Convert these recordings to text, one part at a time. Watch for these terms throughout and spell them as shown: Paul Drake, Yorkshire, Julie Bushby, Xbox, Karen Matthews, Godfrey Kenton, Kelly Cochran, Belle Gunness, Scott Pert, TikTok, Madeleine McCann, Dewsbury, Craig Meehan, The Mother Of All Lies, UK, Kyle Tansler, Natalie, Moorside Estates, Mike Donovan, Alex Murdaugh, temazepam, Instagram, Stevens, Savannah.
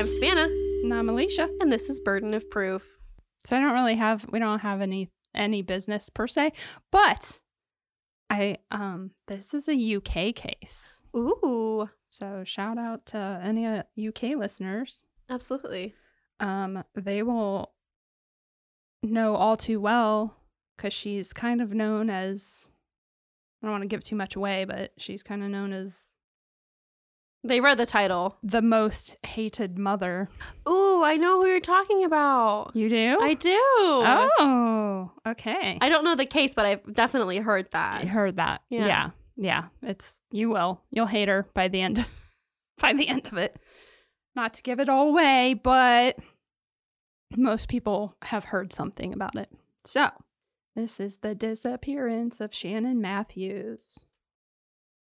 I'm Savannah. And I'm Alicia. And this is Burden of Proof. So we don't have any business per se, but this is a UK case. Ooh. So shout out to any UK listeners. Absolutely. They will know all too well, because she's kind of known as, I don't want to give too much away, but she's kind of known as, they read the title, the most hated mother. Ooh, I know who you're talking about. You do? I do. Oh, okay. I don't know the case, but I've definitely heard that. Yeah. Yeah. You'll hate her by the end. By the end of it. Not to give it all away, but most people have heard something about it. So, this is the disappearance of Shannon Matthews.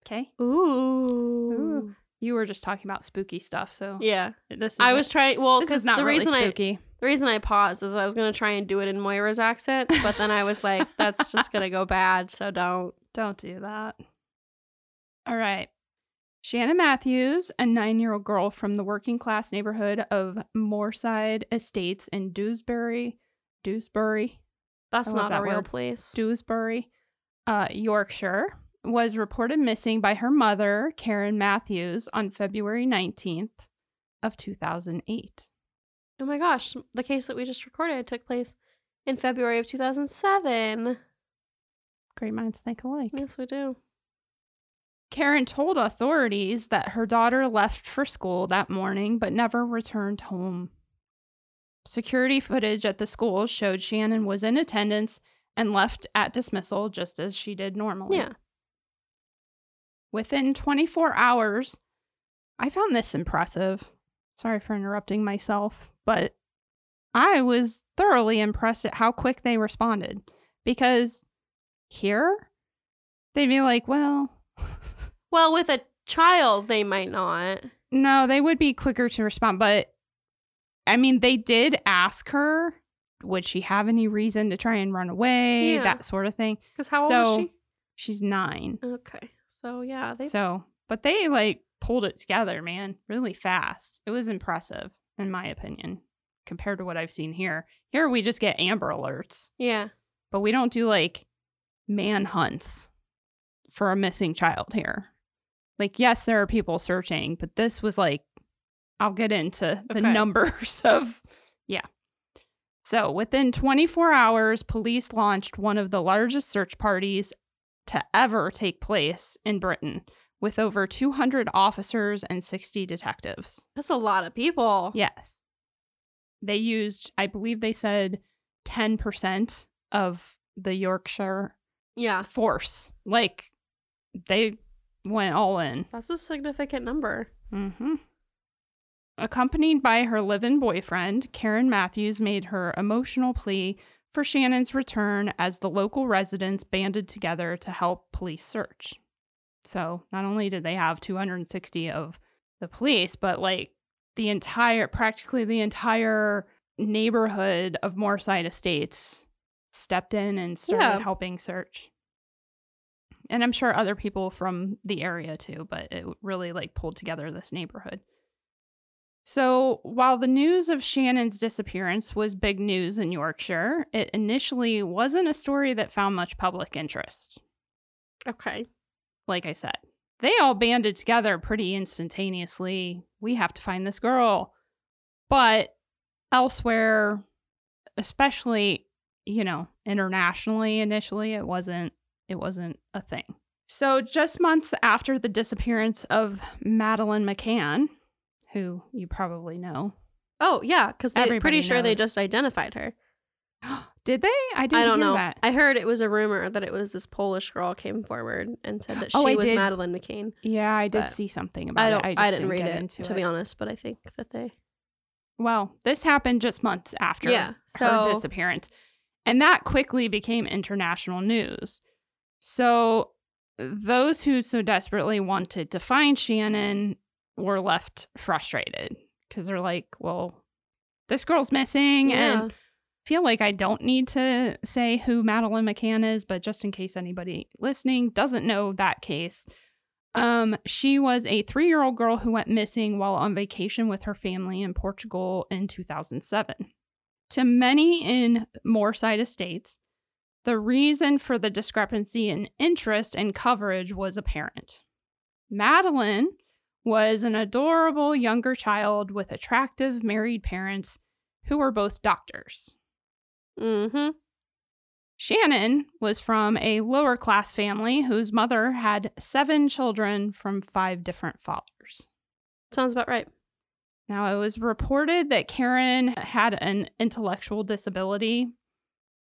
Okay. Ooh. You were just talking about spooky stuff, so yeah. This is not really spooky. The reason I paused is I was going to try and do it in Moira's accent, but then I was like, that's just going to go bad, so don't do that. All right. Shannon Matthews, a 9-year-old girl from the working class neighborhood of Moorside Estates in Dewsbury. That's not a real place. Dewsbury, Yorkshire, was reported missing by her mother, Karen Matthews, on February 19th of 2008. Oh my gosh, the case that we just recorded took place in February of 2007. Great minds think alike. Yes, we do. Karen told authorities that her daughter left for school that morning but never returned home. Security footage at the school showed Shannon was in attendance and left at dismissal just as she did normally. Yeah. Within 24 hours, I found this impressive. Sorry for interrupting myself, but I was thoroughly impressed at how quick they responded. Because here, they'd be like, well, with a child, they might not. No, they would be quicker to respond. But, I mean, they did ask her, would she have any reason to try and run away? Yeah. That sort of thing. Because how old is she? She's 9. Okay. So, yeah. But they, pulled it together, man, really fast. It was impressive, in my opinion, compared to what I've seen here. Here, we just get Amber Alerts. Yeah. But we don't do, manhunts for a missing child here. Yes, there are people searching, but this was, I'll get into the numbers of, yeah. So, within 24 hours, police launched one of the largest search parties to ever take place in Britain, with over 200 officers and 60 detectives. That's a lot of people. Yes. They used, I believe they said 10% of the Yorkshire force. They went all in. That's a significant number. Mm-hmm. Accompanied by her live-in boyfriend, Karen Matthews made her emotional plea for Shannon's return as the local residents banded together to help police search. So not only did they have 260 of the police, but practically the entire neighborhood of Moorside Estates stepped in and started helping search. And I'm sure other people from the area too, but it really pulled together this neighborhood. So, while the news of Shannon's disappearance was big news in Yorkshire, it initially wasn't a story that found much public interest. Okay. Like I said, they all banded together pretty instantaneously. We have to find this girl. But elsewhere, especially, internationally initially, it wasn't a thing. So, just months after the disappearance of Madeleine McCann, who you probably know. Oh, yeah, because I'm pretty sure they just identified her. Did they? I don't know. That. I heard it was a rumor that it was this Polish girl came forward and said that she was Madeleine McCann. Yeah, I did see something about it. I didn't read it, to be honest, but I think that they... Well, this happened just months after her disappearance, and that quickly became international news. So those who so desperately wanted to find Shannon were left frustrated because they're this girl's missing. Yeah. And feel like I don't need to say who Madeleine McCann is, but just in case anybody listening doesn't know that case, She was a 3-year-old girl who went missing while on vacation with her family in Portugal in 2007. To many in Moorside Estates, the reason for the discrepancy in interest and coverage was apparent. Madeleine was an adorable younger child with attractive married parents who were both doctors. Mm-hmm. Shannon was from a lower-class family whose mother had 7 children from 5 different fathers. Sounds about right. Now, it was reported that Karen had an intellectual disability,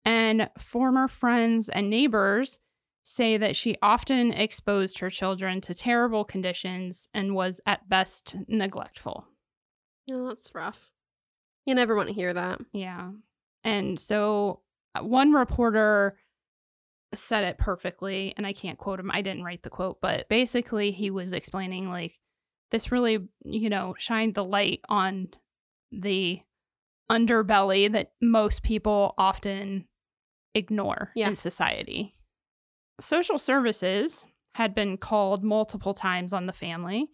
and former friends and neighbors say that she often exposed her children to terrible conditions and was at best neglectful. Oh, that's rough. You never want to hear that. Yeah. And so one reporter said it perfectly, and I can't quote him. I didn't write the quote, but basically he was explaining, like, this really, you know, shined the light on the underbelly that most people often ignore in society. Social services had been called multiple times on the family,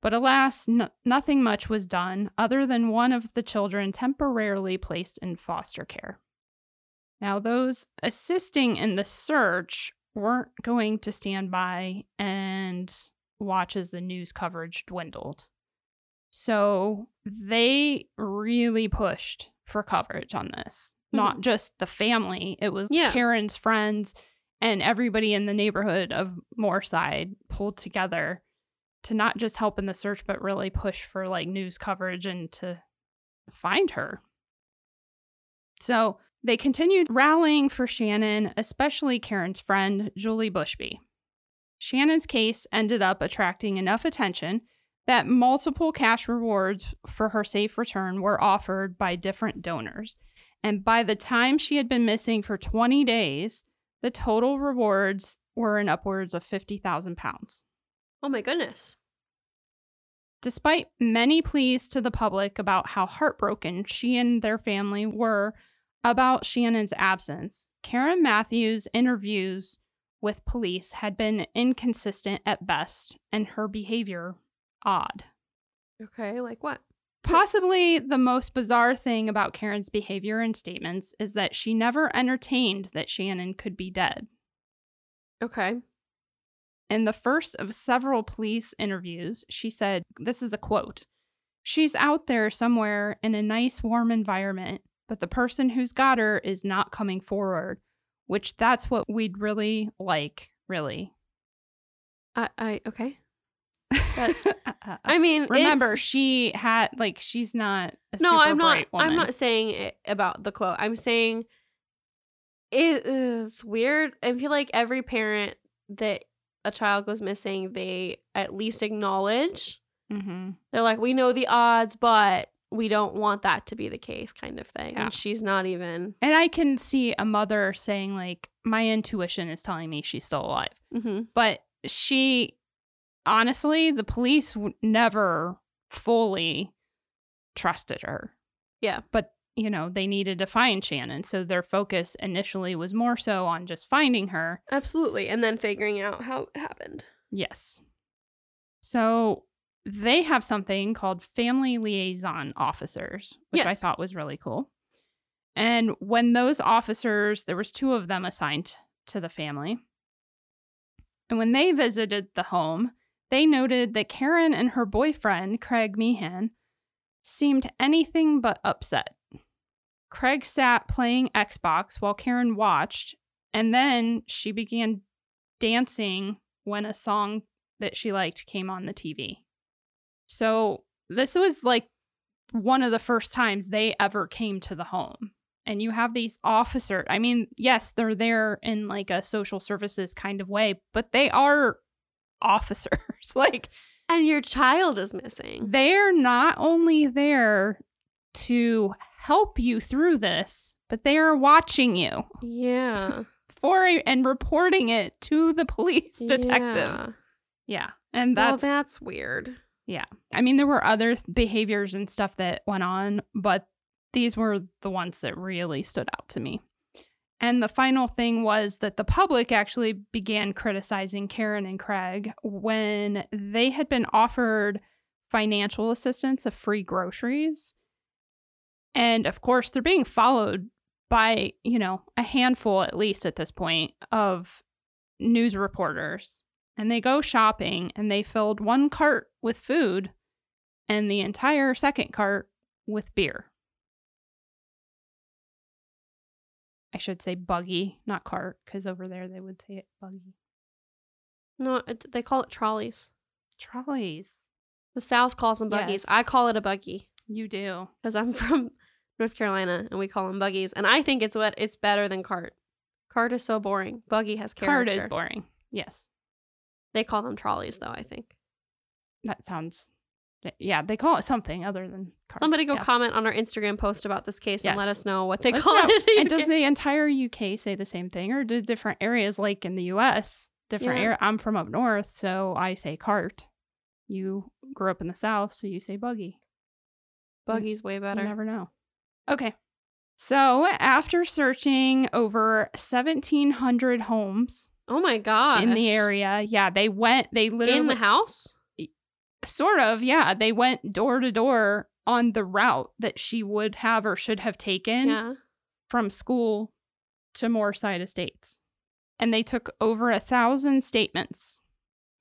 but alas, nothing much was done other than one of the children temporarily placed in foster care. Now, those assisting in the search weren't going to stand by and watch as the news coverage dwindled. So they really pushed for coverage on this. Mm-hmm. Not just the family. It was Karen's friends and everybody in the neighborhood of Moorside pulled together to not just help in the search, but really push for, like, news coverage and to find her. So they continued rallying for Shannon, especially Karen's friend, Julie Bushby. Shannon's case ended up attracting enough attention that multiple cash rewards for her safe return were offered by different donors. And by the time she had been missing for 20 days, the total rewards were in upwards of £50,000. Oh my goodness. Despite many pleas to the public about how heartbroken she and their family were about Shannon's absence, Karen Matthews' interviews with police had been inconsistent at best, and her behavior odd. Okay, like what? Possibly the most bizarre thing about Karen's behavior and statements is that she never entertained that Shannon could be dead. Okay. In the first of several police interviews, she said, this is a quote, "She's out there somewhere in a nice warm environment, but the person who's got her is not coming forward, which that's what we'd really like, really." Okay. That, I mean, remember, she had, like, she's not a super bright woman. I'm not saying it about the quote. I'm saying it's weird. I feel like every parent that a child goes missing, they at least acknowledge. Mm-hmm. They're like, we know the odds, but we don't want that to be the case, kind of thing. Yeah. And she's not even. And I can see a mother saying, like, my intuition is telling me she's still alive. Mm-hmm. But she, honestly, the police never fully trusted her. Yeah. But, you know, they needed to find Shannon. So their focus initially was more so on just finding her. Absolutely. And then figuring out how it happened. Yes. So they have something called family liaison officers, which I thought was really cool. And when those officers, there was 2 of them assigned to the family. And when they visited the home, they noted that Karen and her boyfriend, Craig Meehan, seemed anything but upset. Craig sat playing Xbox while Karen watched, and then she began dancing when a song that she liked came on the TV. So this was, like, one of the first times they ever came to the home. And you have these officers. I mean, yes, they're there in, like, a social services kind of way, but they are officers. Like, and your child is missing. They're not only there to help you through this, but they are watching you. Yeah. And reporting it to the police detectives. Yeah. And that's weird. Yeah. I mean, there were other behaviors and stuff that went on, but these were the ones that really stood out to me. And the final thing was that the public actually began criticizing Karen and Craig when they had been offered financial assistance of free groceries. And of course, they're being followed by, you know, a handful, at least at this point, of news reporters. And they go shopping and they filled one cart with food and the entire second cart with beer. I should say buggy, not cart, because over there they would say it buggy. No, they call it trolleys. Trolleys. The South calls them buggies. Yes. I call it a buggy. You do. Because I'm from North Carolina and we call them buggies. And I think it's better than cart. Cart is so boring. Buggy has character. Cart is boring. Yes. They call them trolleys, though, I think. That sounds... Yeah, they call it something other than cart. Somebody go comment on our Instagram post about this case and let us know what they call it. And does the entire UK say the same thing, or do different areas, like in the US, different area? I'm from up north, so I say cart. You grew up in the South, so you say buggy. Buggy's way better. You never know. Okay. So after searching over 1,700 homes. Oh my God. In the area. Yeah, they literally. In the house? Sort of, yeah. They went door to door on the route that she would have or should have taken from school to Moorside Estates. And they took over 1,000 statements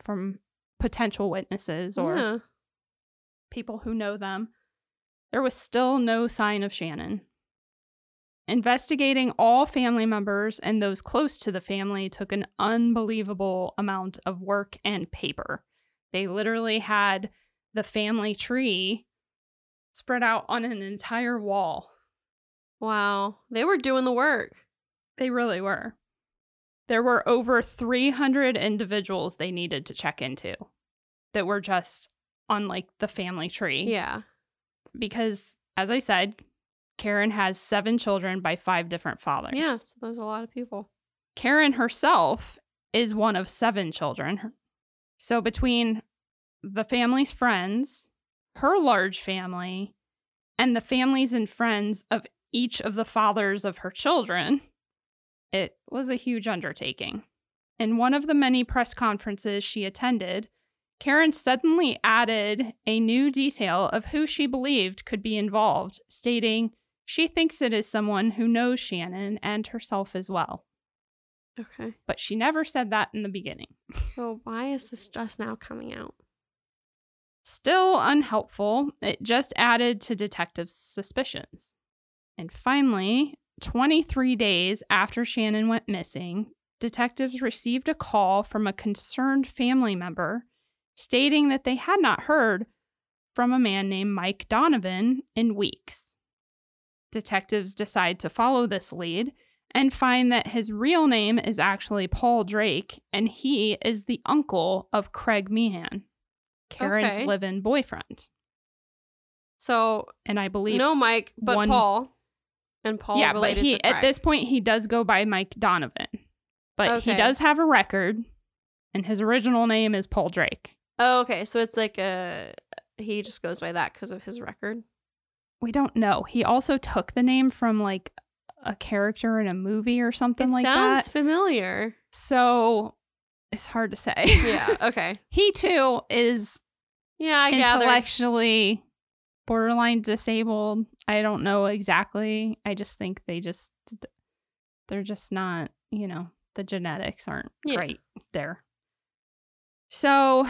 from potential witnesses or people who know them. There was still no sign of Shannon. Investigating all family members and those close to the family took an unbelievable amount of work and paper. They literally had the family tree spread out on an entire wall. Wow. They were doing the work. They really were. There were over 300 individuals they needed to check into that were just on, like, the family tree. Yeah. Because, as I said, Karen has 7 children by 5 different fathers. Yeah, so there's a lot of people. Karen herself is one of 7 children. So between the family's friends, her large family, and the families and friends of each of the fathers of her children, it was a huge undertaking. In one of the many press conferences she attended, Karen suddenly added a new detail of who she believed could be involved, stating she thinks it is someone who knows Shannon and herself as well. Okay. But she never said that in the beginning. So why is this just now coming out? Still unhelpful, it just added to detectives' suspicions. And finally, 23 days after Shannon went missing, detectives received a call from a concerned family member stating that they had not heard from a man named Mike Donovan in weeks. Detectives decide to follow this lead and find that his real name is actually Paul Drake, and he is the uncle of Craig Meehan, Karen's live-in boyfriend. So, and I believe no Mike, but Paul, and Paul. Yeah, related but he to Craig. At this point he does go by Mike Donovan, but he does have a record, and his original name is Paul Drake. Oh, okay, so it's like he just goes by that because of his record. We don't know. He also took the name from like a character in a movie or something like that. Sounds familiar. So it's hard to say. Yeah. Okay. He too is intellectually borderline disabled. I don't know exactly. I just think they're just not, you know, the genetics aren't great there. So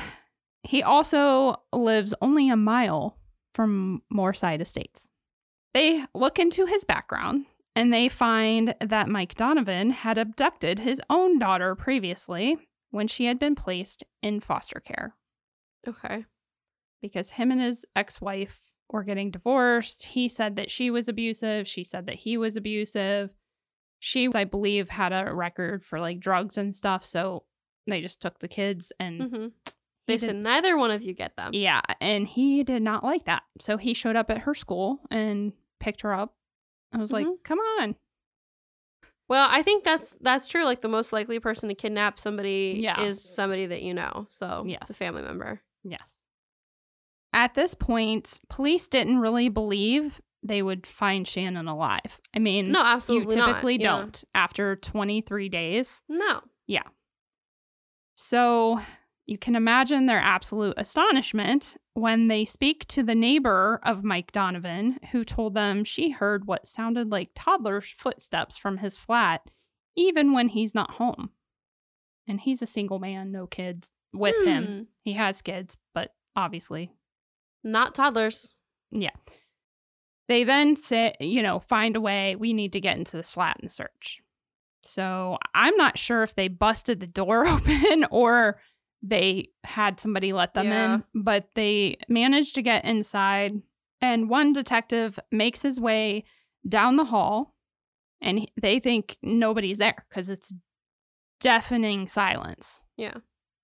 he also lives only a mile from Moorside Estates. They look into his background. And they find that Mike Donovan had abducted his own daughter previously when she had been placed in foster care. Okay. Because him and his ex-wife were getting divorced. He said that she was abusive. She said that he was abusive. She, I believe, had a record for like drugs and stuff. So they just took the kids and... Mm-hmm. They said, neither one of you get them. Yeah. And he did not like that. So he showed up at her school and picked her up. I was like, come on. Well, I think that's true. Like, the most likely person to kidnap somebody is somebody that you know. So it's a family member. Yes. At this point, police didn't really believe they would find Shannon alive. I mean, no, absolutely you typically not. Don't yeah. after 23 days. No. Yeah. So you can imagine their absolute astonishment when they speak to the neighbor of Mike Donovan, who told them she heard what sounded like toddler's footsteps from his flat, even when he's not home. And he's a single man, no kids with him. He has kids, but obviously not toddlers. Yeah. They then say, find a way. We need to get into this flat and search. So I'm not sure if they busted the door open or they had somebody let them in, but they managed to get inside. And one detective makes his way down the hall, and they think nobody's there because it's deafening silence. Yeah.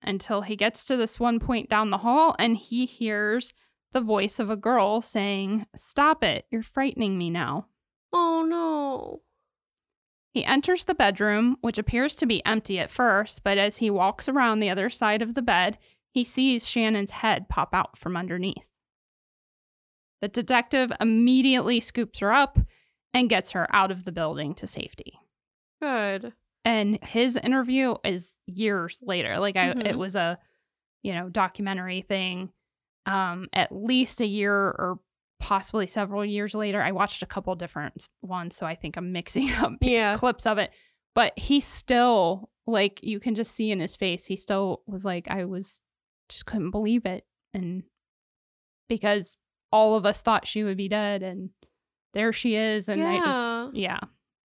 Until he gets to this one point down the hall, and he hears the voice of a girl saying, "Stop it, you're frightening me now." Oh, no. He enters the bedroom, which appears to be empty at first, but as he walks around the other side of the bed, he sees Shannon's head pop out from underneath. The detective immediately scoops her up and gets her out of the building to safety. Good. And his interview is years later. It was a, documentary thing. At least a year or possibly several years later. I watched a couple different ones, so I think I'm mixing up clips of it. But he still, you can just see in his face, he still was just couldn't believe it. And because all of us thought she would be dead, and there she is. And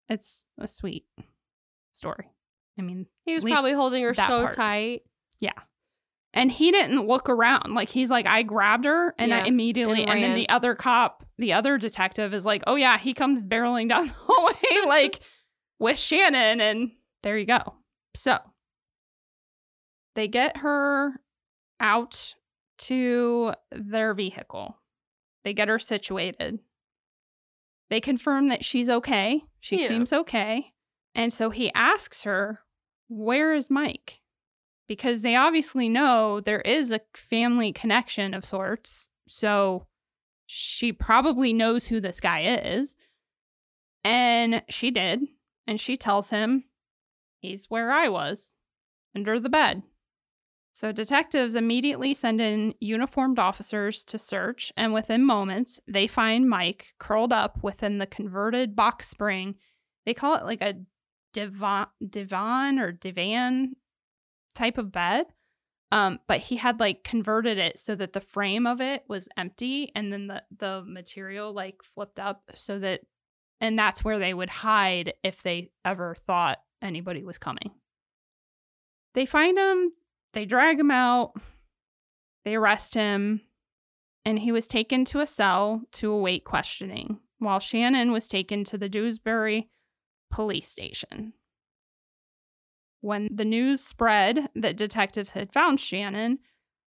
it's a sweet story. I mean, he was probably holding her so tight. Yeah. And he didn't look around. He's like, I grabbed her and I immediately. And then the other detective is like, oh, yeah, he comes barreling down the hallway, with Shannon. And there you go. So they get her out to their vehicle. They get her situated. They confirm that she's okay. She seems okay. And so he asks her, where is Mike? Because they obviously know there is a family connection of sorts. So she probably knows who this guy is. And she did. And she tells him, he's where I was, under the bed. So detectives immediately send in uniformed officers to search. And within moments, they find Mike curled up within the converted box spring. They call it a divan type of bed, but he had converted it so that the frame of it was empty, and then the material flipped up so that, and that's where they would hide if they ever thought anybody was coming. They find him, they drag him out, they arrest him, and he was taken to a cell to await questioning, while Shannon was taken to the Dewsbury police station. When the news spread that detectives had found Shannon,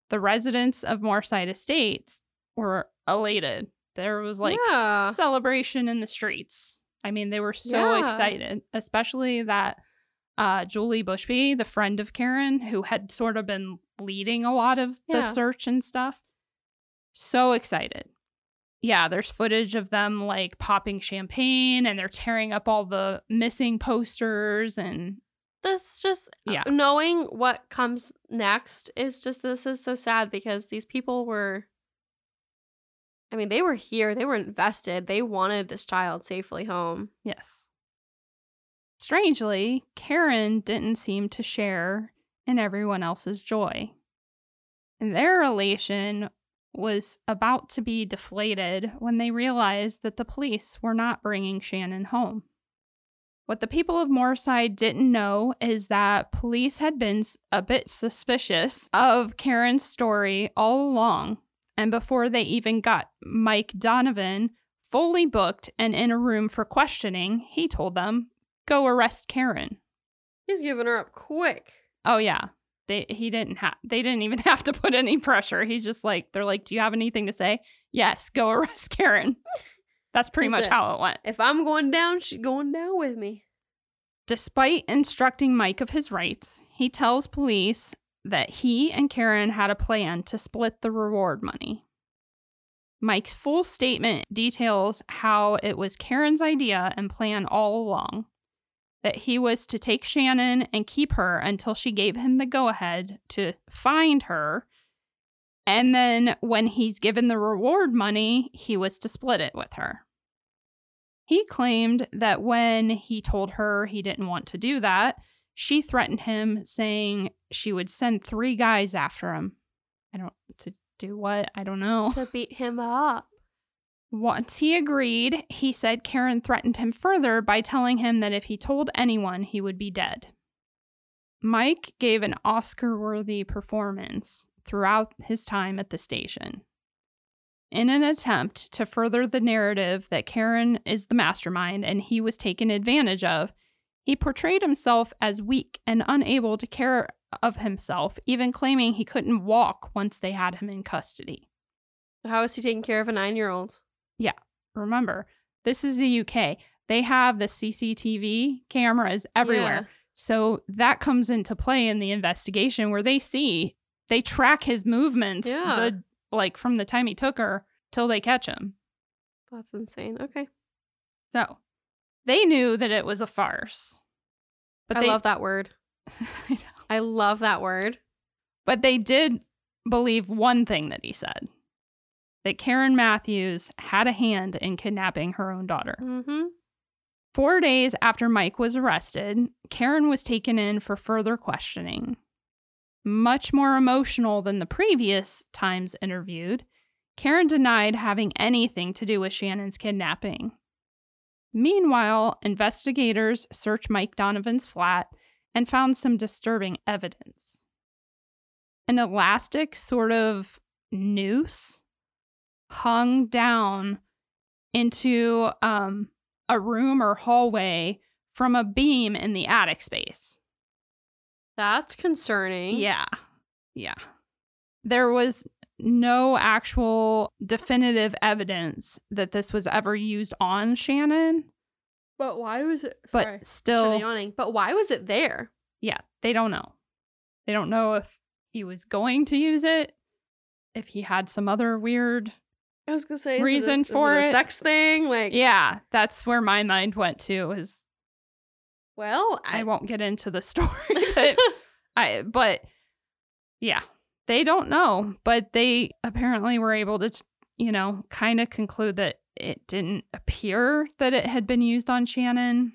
the residents of Moorside Estates were elated. There was celebration in the streets. I mean, they were so excited, especially that Julie Bushby, the friend of Karen, who had sort of been leading a lot of the search and stuff. So excited. Yeah, there's footage of them popping champagne, and they're tearing up all the missing posters and... This just knowing what comes next is just, this is so sad, because these people were, I mean, they were here. They were invested. They wanted this child safely home. Yes. Strangely, Karen didn't seem to share in everyone else's joy. And their elation was about to be deflated when they realized that the police were not bringing Shannon home. What the people of Moorside didn't know is that police had been a bit suspicious of Karen's story all along, and before they even got Mike Donovan fully booked and in a room for questioning, he told them, go arrest Karen. He's giving her up quick. Oh, yeah. They didn't even have to put any pressure. He's just they're do you have anything to say? Yes, go arrest Karen. That's pretty much how it went. If I'm going down, she's going down with me. Despite instructing Mike of his rights, he tells police that he and Karen had a plan to split the reward money. Mike's full statement details how it was Karen's idea and plan all along, that he was to take Shannon and keep her until she gave him the go-ahead to find her, and then when he's given the reward money, he was to split it with her. He claimed that when he told her he didn't want to do that, she threatened him, saying she would send 3 guys after him. To do what? I don't know. To beat him up. Once he agreed, he said Karen threatened him further by telling him that if he told anyone, he would be dead. Mike gave an Oscar-worthy performance throughout his time at the station, in an attempt to further the narrative that Karen is the mastermind and he was taken advantage of. He portrayed himself as weak and unable to care of himself, even claiming he couldn't walk once they had him in custody. How is he taking care of a 9-year-old? Yeah, remember, this is the UK. They have the CCTV cameras everywhere. Yeah. So that comes into play in the investigation where they track his movements. Yeah. Like from the time he took her till they catch him. That's insane. Okay. So they knew that it was a farce. But I love that word. I know. I love that word. But they did believe one thing that he said, that Karen Matthews had a hand in kidnapping her own daughter. Mm-hmm. 4 days after Mike was arrested, Karen was taken in for further questioning. Much more emotional than the previous times interviewed, Karen denied having anything to do with Shannon's kidnapping. Meanwhile, investigators searched Mike Donovan's flat and found some disturbing evidence. An elastic sort of noose hung down into a room or hallway from a beam in the attic space. That's concerning. Yeah. Yeah. There was no actual definitive evidence that this was ever used on Shannon. But why was it? Sorry. But still yawning. But why was it there? Yeah, they don't know. They don't know if he was going to use it, if he had some other weird. I was gonna say reason for it. A sex thing, like. Yeah, that's where my mind went to. Is well, I won't get into the story, but yeah, they don't know. But they apparently were able to, kind of conclude that it didn't appear that it had been used on Shannon.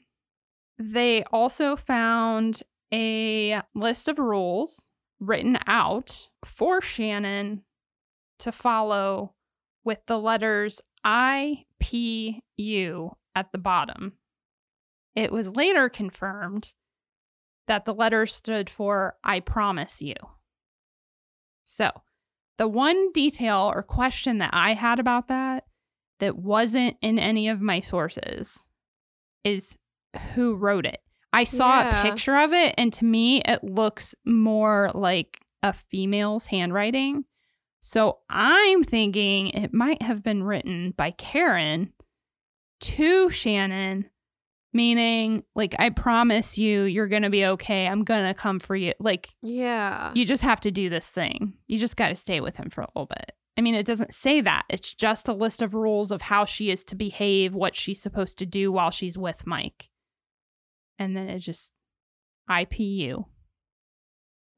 They also found a list of rules written out for Shannon to follow with the letters IPU at the bottom. It was later confirmed that the letter stood for I promise you. So the one detail or question that I had about that wasn't in any of my sources is who wrote it. I saw a picture of it, and to me, it looks more like a female's handwriting. So I'm thinking it might have been written by Karen to Shannon, meaning, like, I promise you, you're going to be okay. I'm going to come for you. Like, yeah, you just have to do this thing. You just got to stay with him for a little bit. I mean, it doesn't say that. It's just a list of rules of how she is to behave, what she's supposed to do while she's with Mike. And then it's just IPU.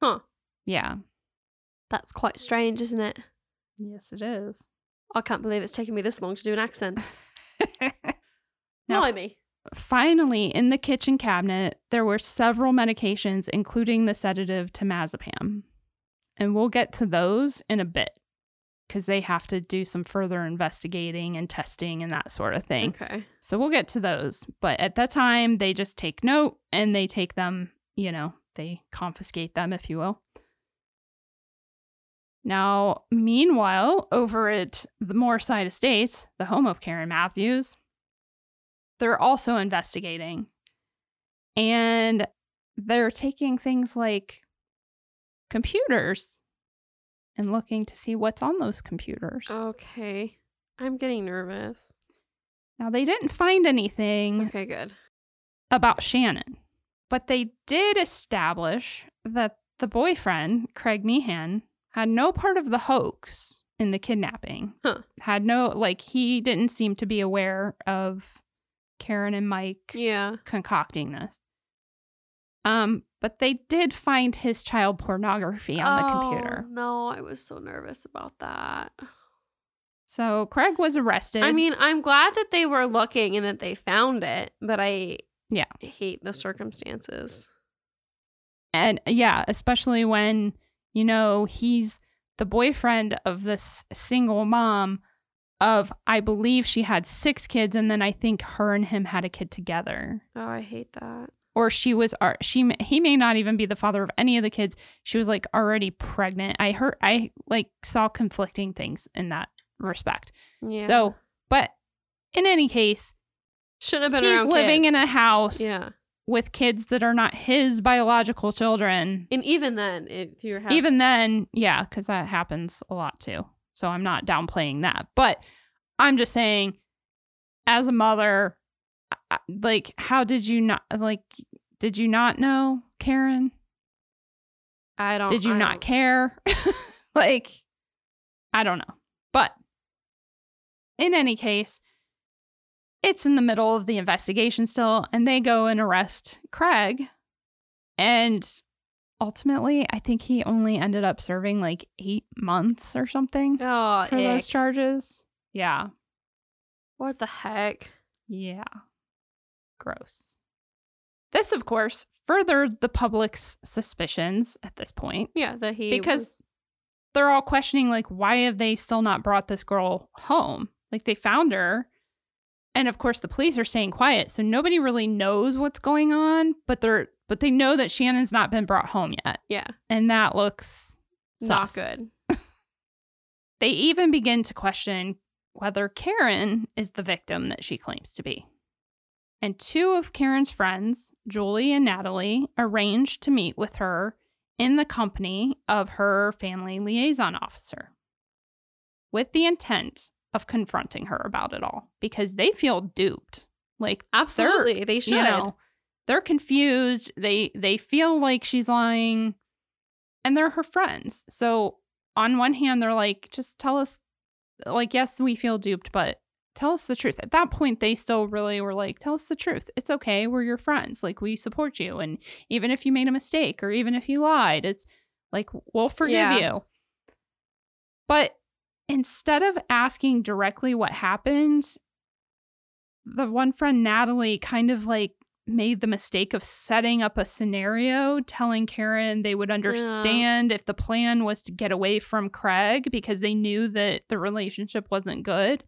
Huh. Yeah. That's quite strange, isn't it? Yes, it is. I can't believe it's taken me this long to do an accent. Blimey. Finally, in the kitchen cabinet, there were several medications, including the sedative temazepam. And we'll get to those in a bit, because they have to do some further investigating and testing and that sort of thing. Okay. So we'll get to those. But at that time, they just take note and they take them, they confiscate them, if you will. Now, meanwhile, over at the Moorside Estates, the home of Karen Matthews, they're also investigating. And they're taking things like computers and looking to see what's on those computers. Okay. I'm getting nervous. Now, they didn't find anything. Okay, good. About Shannon. But they did establish that the boyfriend, Craig Meehan, had no part of the hoax in the kidnapping. Huh. Had no, like, he didn't seem to be aware of Karen and Mike concocting this. But they did find his child pornography on the computer. No, I was so nervous about that. So Craig was arrested. I mean, I'm glad that they were looking and that they found it, but I hate the circumstances. And especially when, you know, he's the boyfriend of this single mom of, I believe she had 6 kids, and then I think her and him had a kid together. Oh, I hate that. Or he may not even be the father of any of the kids. She was like already pregnant. I like saw conflicting things in that respect. Yeah. So, but in any case, should have been he's around living kids. In a house with kids that are not his biological children. And even then, because that happens a lot too. So I'm not downplaying that, but I'm just saying, as a mother, like, how did you not, like, did you not know, Karen? I don't know. Did you not care? Like, I don't know. But in any case, it's in the middle of the investigation still, and they go and arrest Craig. And ultimately, I think he only ended up serving like 8 months or something for those charges. Yeah. What the heck? Yeah. Gross. This, of course, furthered the public's suspicions at this point. Yeah, they're all questioning, like, why have they still not brought this girl home? Like, they found her. And of course, the police are staying quiet, so nobody really knows what's going on, but they know that Shannon's not been brought home yet. Yeah. And that looks not good. They even begin to question whether Karen is the victim that she claims to be. And 2 of Karen's friends, Julie and Natalie, arranged to meet with her in the company of her family liaison officer with the intent of confronting her about it all, because they feel duped. Like, absolutely, they should. You know, they're confused. They feel like she's lying, and they're her friends. So on one hand, they're like, just tell us, like, yes, we feel duped, but tell us the truth. At that point, they still really were like, tell us the truth. It's okay. We're your friends. Like, we support you. And even if you made a mistake or even if you lied, it's like, we'll forgive you. But instead of asking directly what happened, the one friend, Natalie, kind of like made the mistake of setting up a scenario, telling Karen they would understand if the plan was to get away from Craig because they knew that the relationship wasn't good.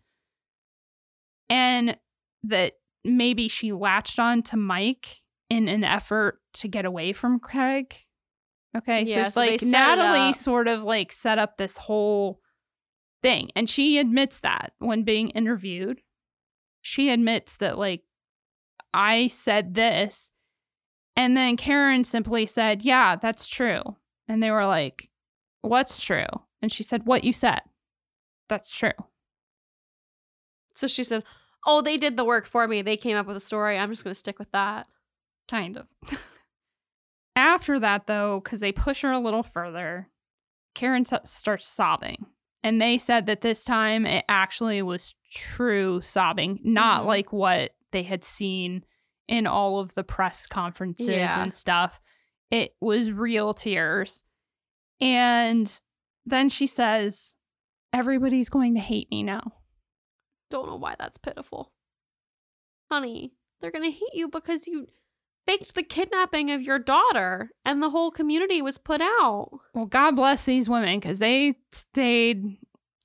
And that maybe she latched on to Mike in an effort to get away from Craig. Okay. Yeah, so it's like Natalie sort of like set up this whole thing. And she admits that when being interviewed. She admits that, like, I said this. And then Karen simply said, yeah, that's true. And they were like, what's true? And she said, what you said. That's true. So she said, oh, they did the work for me. They came up with a story. I'm just going to stick with that. Kind of. After that, though, because they push her a little further, Karen starts sobbing. And they said that this time it actually was true sobbing, not like what they had seen in all of the press conferences and stuff. It was real tears. And then she says, everybody's going to hate me now. Don't know why that's pitiful. Honey, they're going to hate you because you faked the kidnapping of your daughter and the whole community was put out. Well, God bless these women, because they stayed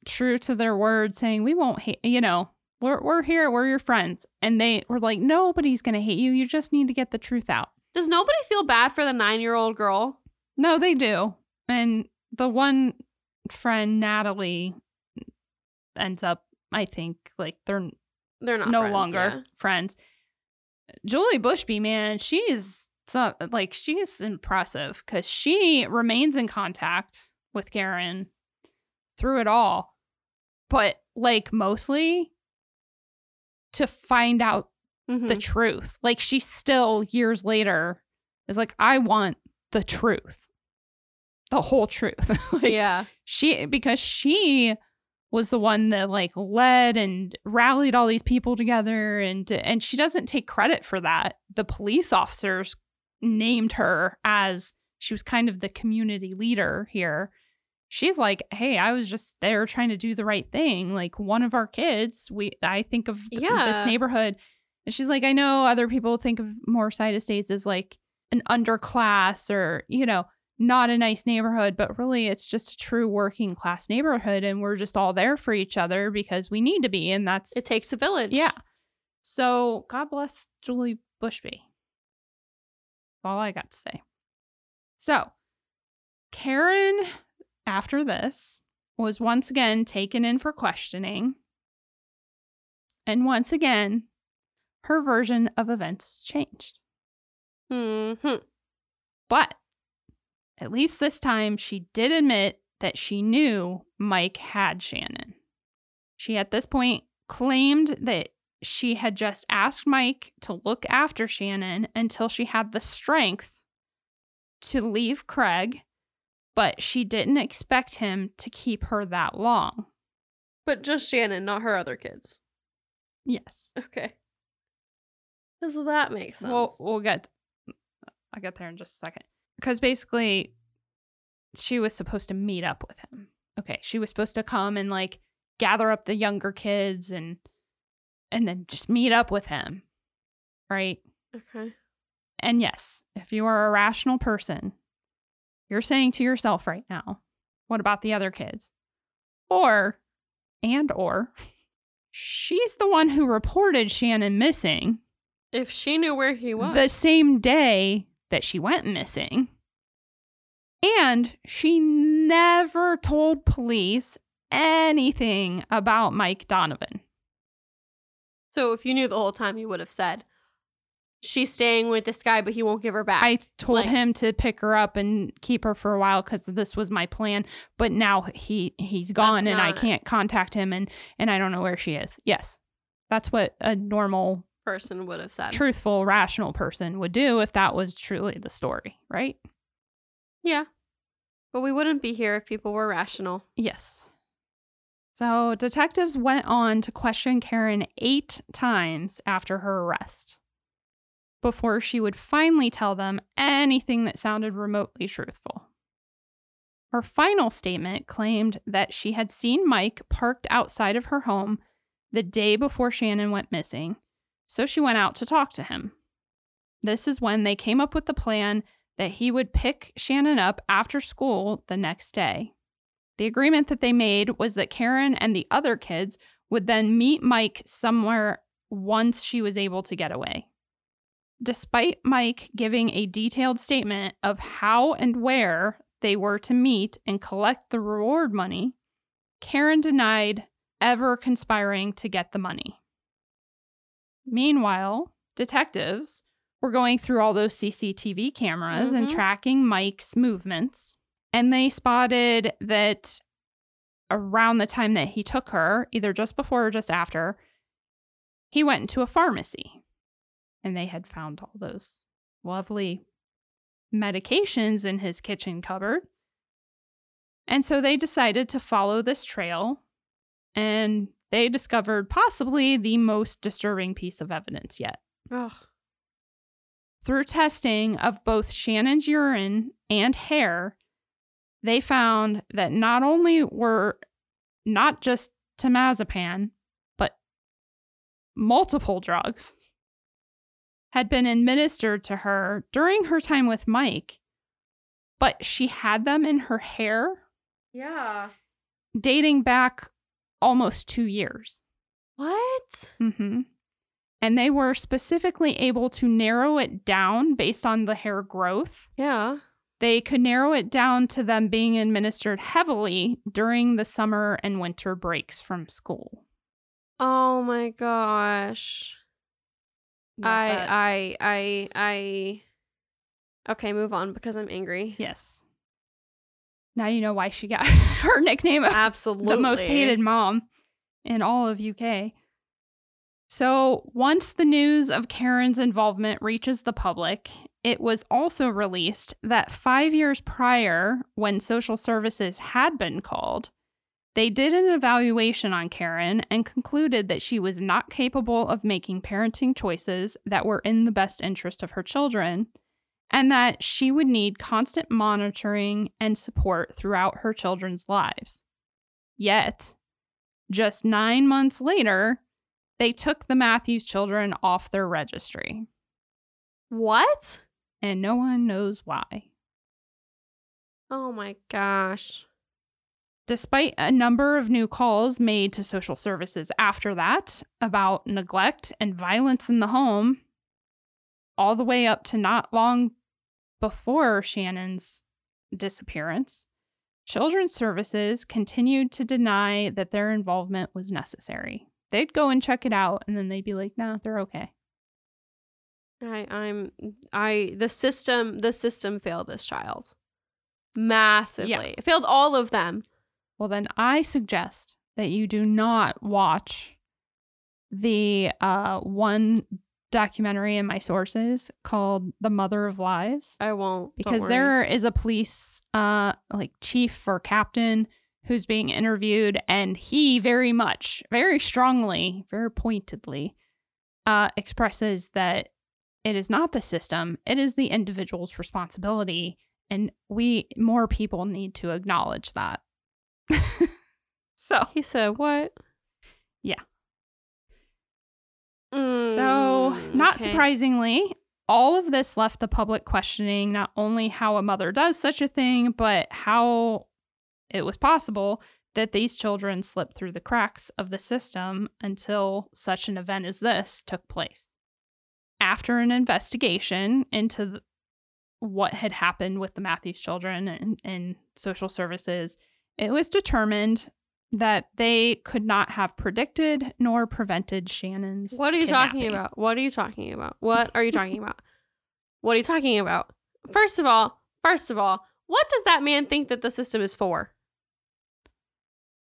true to their word, saying, we won't hate, you know, we're here, we're your friends. And they were like, nobody's going to hate you. You just need to get the truth out. Does nobody feel bad for the 9-year-old girl? No, they do. And the one friend, Natalie, ends up, I think, like, they're not no friends, longer friends. Julie Bushby, man, she's impressive, because she remains in contact with Karen through it all, but, like, mostly to find out the truth. Like, she still years later is like, I want the truth, the whole truth. Like, because she was the one that like led and rallied all these people together. And she doesn't take credit for that. The police officers named her as she was kind of the community leader here. She's like, hey, I was just there trying to do the right thing. Like one of our kids, I think of this neighborhood. And she's like, I know other people think of Moorside Estates as like an underclass or, you know, not a nice neighborhood, but really it's just a true working class neighborhood. And we're just all there for each other because we need to be. And it takes a village. Yeah. So God bless Julie Bushby. All I got to say. So Karen, after this, was once again taken in for questioning. And once again, her version of events changed. Mm-hmm. But at least this time, she did admit that she knew Mike had Shannon. She, at this point, claimed that she had just asked Mike to look after Shannon until she had the strength to leave Craig, but she didn't expect him to keep her that long. But just Shannon, not her other kids. Yes. Okay. Because that makes sense. I'll get there in just a second. Because basically, she was supposed to meet up with him. Okay, she was supposed to come and like gather up the younger kids and then just meet up with him, right? Okay. And yes, if you are a rational person, you're saying to yourself right now, what about the other kids? Or, she's the one who reported Shannon missing. If she knew where he was. The same day that she went missing. And she never told police anything about Mike Donovan. So if you knew the whole time, you would have said, she's staying with this guy, but he won't give her back. I told him to pick her up and keep her for a while because this was my plan. But now he's gone and I can't contact him and I don't know where she is. Yes, that's what a normal person would have said. Truthful, rational person would do if that was truly the story, right? Yeah. But we wouldn't be here if people were rational. Yes. So detectives went on to question Karen 8 times after her arrest, before she would finally tell them anything that sounded remotely truthful. Her final statement claimed that she had seen Mike parked outside of her home the day before Shannon went missing, so she went out to talk to him. This is when they came up with the plan that he would pick Shannon up after school the next day. The agreement that they made was that Karen and the other kids would then meet Mike somewhere once she was able to get away. Despite Mike giving a detailed statement of how and where they were to meet and collect the reward money, Karen denied ever conspiring to get the money. Meanwhile, detectives were going through all those CCTV cameras and tracking Mike's movements, and they spotted that around the time that he took her, either just before or just after, he went into a pharmacy. And they had found all those lovely medications in his kitchen cupboard. And so they decided to follow this trail. And they discovered possibly the most disturbing piece of evidence yet. Ugh. Through testing of both Shannon's urine and hair, they found that not only were not just temazepam, but multiple drugs had been administered to her during her time with Mike, but she had them in her hair. Yeah. Dating back almost 2 years. What? Mm-hmm. And they were specifically able to narrow it down based on the hair growth. Yeah. They could narrow it down to them being administered heavily during the summer and winter breaks from school. Oh my gosh. Okay, move on because I'm angry. Yes. Now you know why she got her nickname of the most hated mom in all of UK. So once the news of Karen's involvement reaches the public, it was also released that 5 years prior, when social services had been called, They did an evaluation on Karen and concluded that she was not capable of making parenting choices that were in the best interest of her children, and that she would need constant monitoring and support throughout her children's lives. Yet, just 9 months later, they took the Matthews children off their registry. What? And no one knows why. Oh my gosh. Despite a number of new calls made to social services after that about neglect and violence in the home, all the way up to not long before Shannon's disappearance, Children's Services continued to deny that their involvement was necessary. They'd go and check it out, and then they'd be like, "No, they're okay." The system failed this child massively. Yeah. It failed all of them. Well, then I suggest that you do not watch the one documentary in my sources called The Mother of Lies. I won't. Because there is a police chief or captain who's being interviewed, and he very much, very strongly, very pointedly expresses that it is not the system. It is the individual's responsibility. And more people need to acknowledge that. So he said, what? Yeah. So not surprisingly, all of this left the public questioning not only how a mother does such a thing, but how it was possible that these children slipped through the cracks of the system until such an event as this took place. After an investigation into what had happened with the Matthews children and social services, it was determined that they could not have predicted nor prevented Shannon's What are you talking about? First of all, what does that man think that the system is for?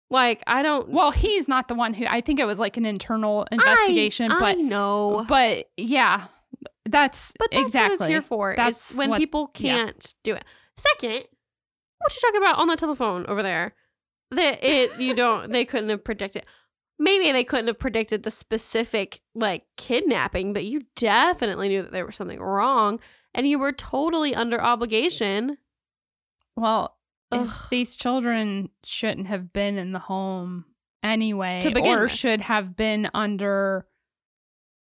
Well, he's not the one who... I think it was an internal investigation. I know. But yeah, that's exactly what it's here for. That's when people can't do it. Second, what you talking about on the telephone over there? They couldn't have predicted. Maybe they couldn't have predicted the specific kidnapping, but you definitely knew that there was something wrong, and you were totally under obligation. Well, these children shouldn't have been in the home anyway, to begin with. Should have been under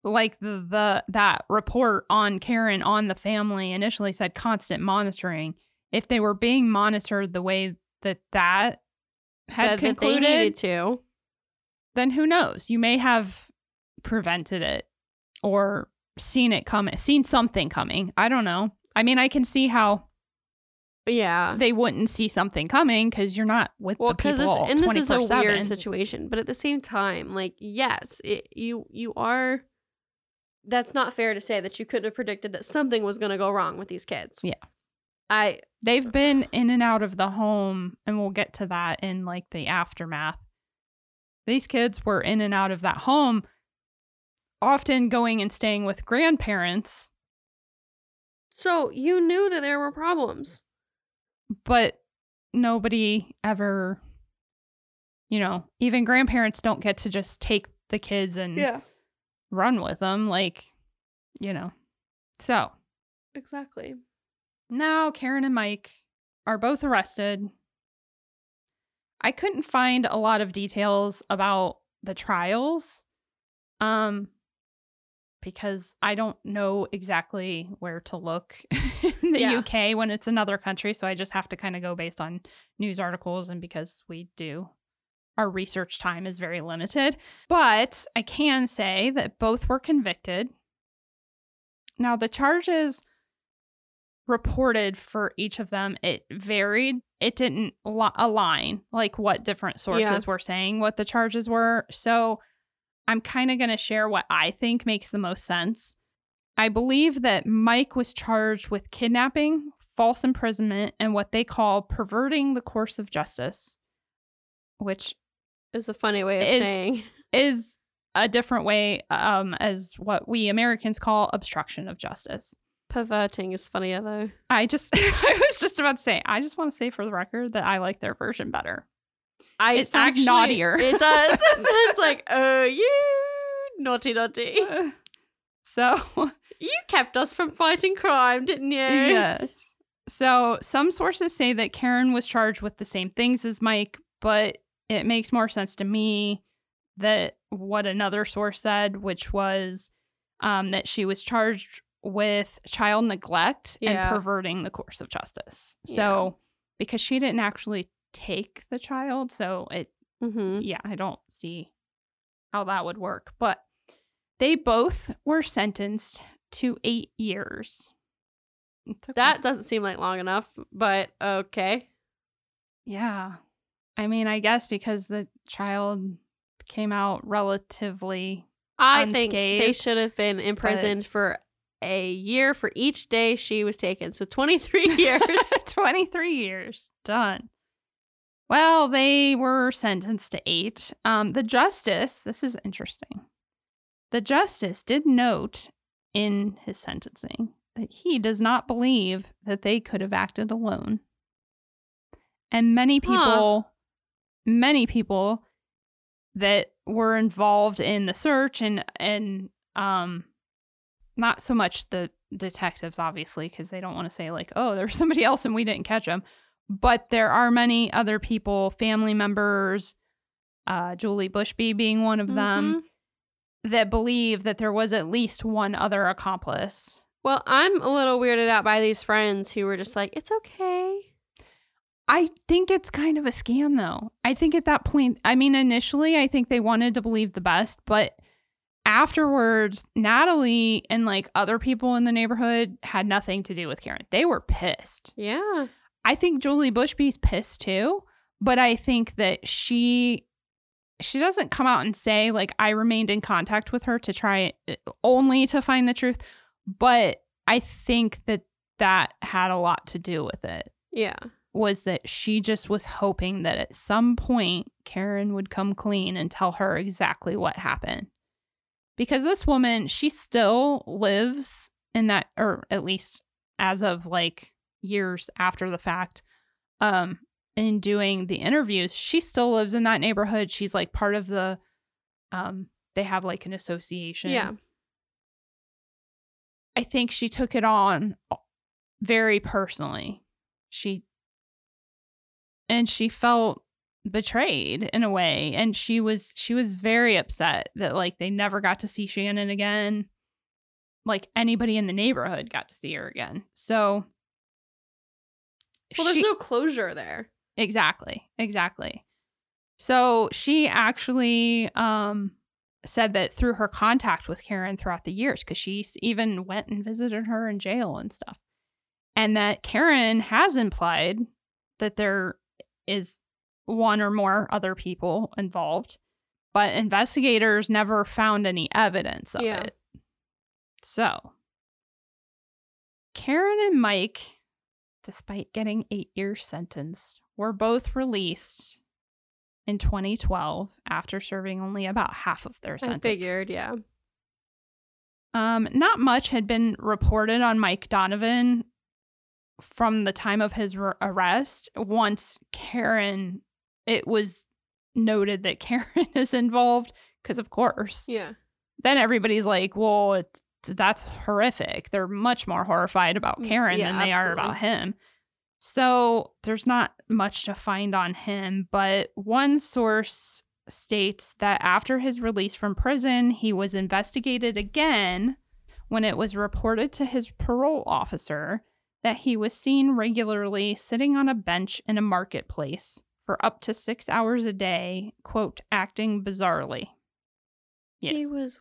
that report on Karen on the family initially said constant monitoring. If they were being monitored the way that had concluded, that they needed to, then who knows? You may have prevented it or seen something coming. I don't know. I mean, I can see how. Yeah, they wouldn't see something coming because you're not with the people 24/7. And this is a weird situation, but at the same time, yes, you are. That's not fair to say that you couldn't have predicted that something was going to go wrong with these kids. Yeah. They've been in and out of the home, and we'll get to that in the aftermath. These kids were in and out of that home, often going and staying with grandparents. So you knew that there were problems, but nobody ever, even grandparents don't get to just take the kids and run with them. So exactly. Now, Karen and Mike are both arrested. I couldn't find a lot of details about the trials, because I don't know exactly where to look in the UK when it's another country. So I just have to kind of go based on news articles, and because we do, our research time is very limited. But I can say that both were convicted. Now, the charges reported for each of them, it varied. It didn't align what different sources were saying what the charges were. So I'm kind of going to share what I think makes the most sense. I believe that Mike was charged with kidnapping, false imprisonment, and what they call perverting the course of justice, which is a funny way of saying is a different way as what we Americans call obstruction of justice. Perverting is funnier, though. I was just about to say, I just want to say for the record that I like their version better. It sounds actually, naughtier. It does. It sounds like, oh, you naughty, naughty. So you kept us from fighting crime, didn't you? Yes. So some sources say that Karen was charged with the same things as Mike, but it makes more sense to me that what another source said, which was that she was charged with child neglect and perverting the course of justice. So because she didn't actually take the child, so it, I don't see how that would work. But they both were sentenced to 8 years. That doesn't seem like long enough, but okay. Yeah. I mean, I guess because the child came out relatively unscathed. I think they should have been imprisoned for a year for each day she was taken. So 23 years. 23 years. Done. Well, they were sentenced to 8. The justice, this is interesting. The justice did note in his sentencing that he does not believe that they could have acted alone. And many people that were involved in the search and not so much the detectives, obviously, because they don't want to say like, oh, there's somebody else and we didn't catch him. But there are many other people, family members, Julie Bushby being one of them, that believe that there was at least one other accomplice. Well, I'm a little weirded out by these friends who were just like, it's okay. I think it's kind of a scam, though. I think at that point, I mean, initially, I think they wanted to believe the best. But afterwards, Natalie and like other people in the neighborhood had nothing to do with Karen. They were pissed. Yeah. I think Julie Bushby's pissed, too. But I think that she doesn't come out and say, like, I remained in contact with her to try only to find the truth. But I think that had a lot to do with it. Yeah. Was that she just was hoping that at some point Karen would come clean and tell her exactly what happened. Because this woman, she still lives in that, or at least as of like years after the fact, in doing the interviews, she still lives in that neighborhood. She's like part of the, they have like an association. Yeah. I think she took it on very personally. She felt betrayed in a way. And she was very upset that like they never got to see Shannon again. Like anybody in the neighborhood got to see her again. So. Well, there's no closure there. Exactly. So she actually said that through her contact with Karen throughout the years, because she even went and visited her in jail and stuff. And that Karen has implied that there is one or more other people involved, but investigators never found any evidence of it. So Karen and Mike, despite getting 8-year sentence, were both released in 2012 after serving only about half of their sentence. I figured, yeah. Not much had been reported on Mike Donovan from the time of his arrest. Once Karen, it was noted that Karen is involved, because of course. Yeah. Then everybody's like, well, that's horrific. They're much more horrified about Karen than they are about him. So there's not much to find on him. But one source states that after his release from prison, he was investigated again when it was reported to his parole officer that he was seen regularly sitting on a bench in a marketplace for up to 6 hours a day, quote, acting bizarrely. Yes.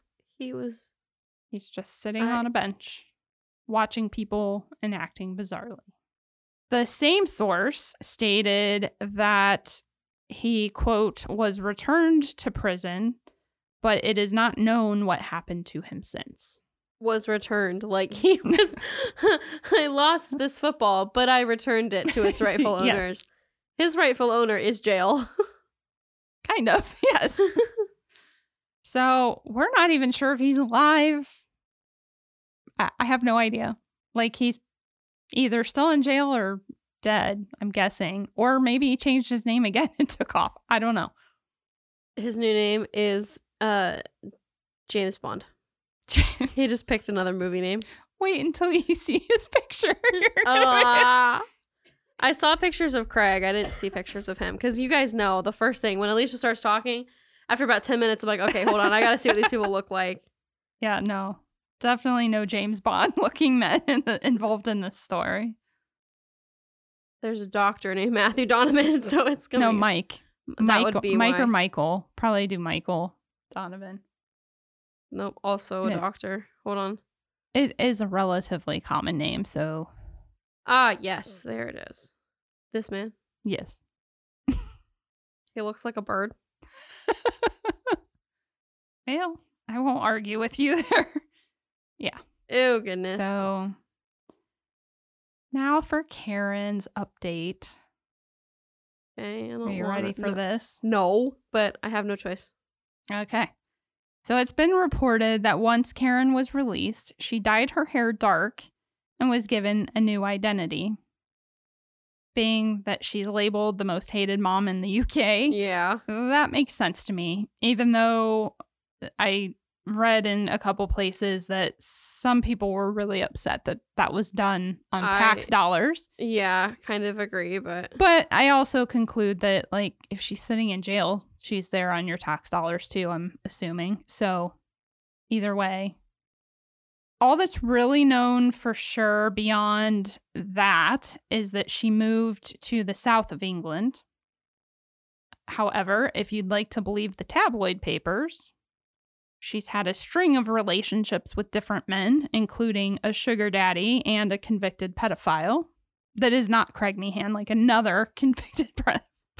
He's just sitting on a bench, watching people and acting bizarrely. The same source stated that he, quote, was returned to prison, but it is not known what happened to him since. Was returned. Like he was, I lost this football, but I returned it to its rightful owners. Yes. His rightful owner is jail. Kind of, yes. So we're not even sure if he's alive. I have no idea. Like he's either still in jail or dead, I'm guessing. Or maybe he changed his name again and took off. I don't know. His new name is James Bond. He just picked another movie name. Wait until you see his picture. I saw pictures of Craig. I didn't see pictures of him. Because you guys know the first thing, when Alicia starts talking, after about 10 minutes, I'm like, okay, hold on. I got to see what these people look like. Yeah, no. Definitely no James Bond looking men involved in this story. There's a doctor named Matthew Donovan, so it's going to be... No, Mike. That would be Mike or Michael. Probably do Michael Donovan. Nope, also a doctor. Hold on. It is a relatively common name, so... Ah, yes, there it is. This man? Yes. He looks like a bird. Well, I won't argue with you there. Yeah. Oh, goodness. So now for Karen's update. Okay, are you ready for this? No, but I have no choice. Okay. So it's been reported that once Karen was released, she dyed her hair dark and was given a new identity, being that she's labeled the most hated mom in the UK. Yeah. That makes sense to me, even though I read in a couple places that some people were really upset that that was done on tax dollars. Yeah, kind of agree, but... But I also conclude that, like, if she's sitting in jail, she's there on your tax dollars too, I'm assuming. So either way... All that's really known for sure beyond that is that she moved to the south of England. However, if you'd like to believe the tabloid papers, she's had a string of relationships with different men, including a sugar daddy and a convicted pedophile. That is not Craig Meehan, like another convicted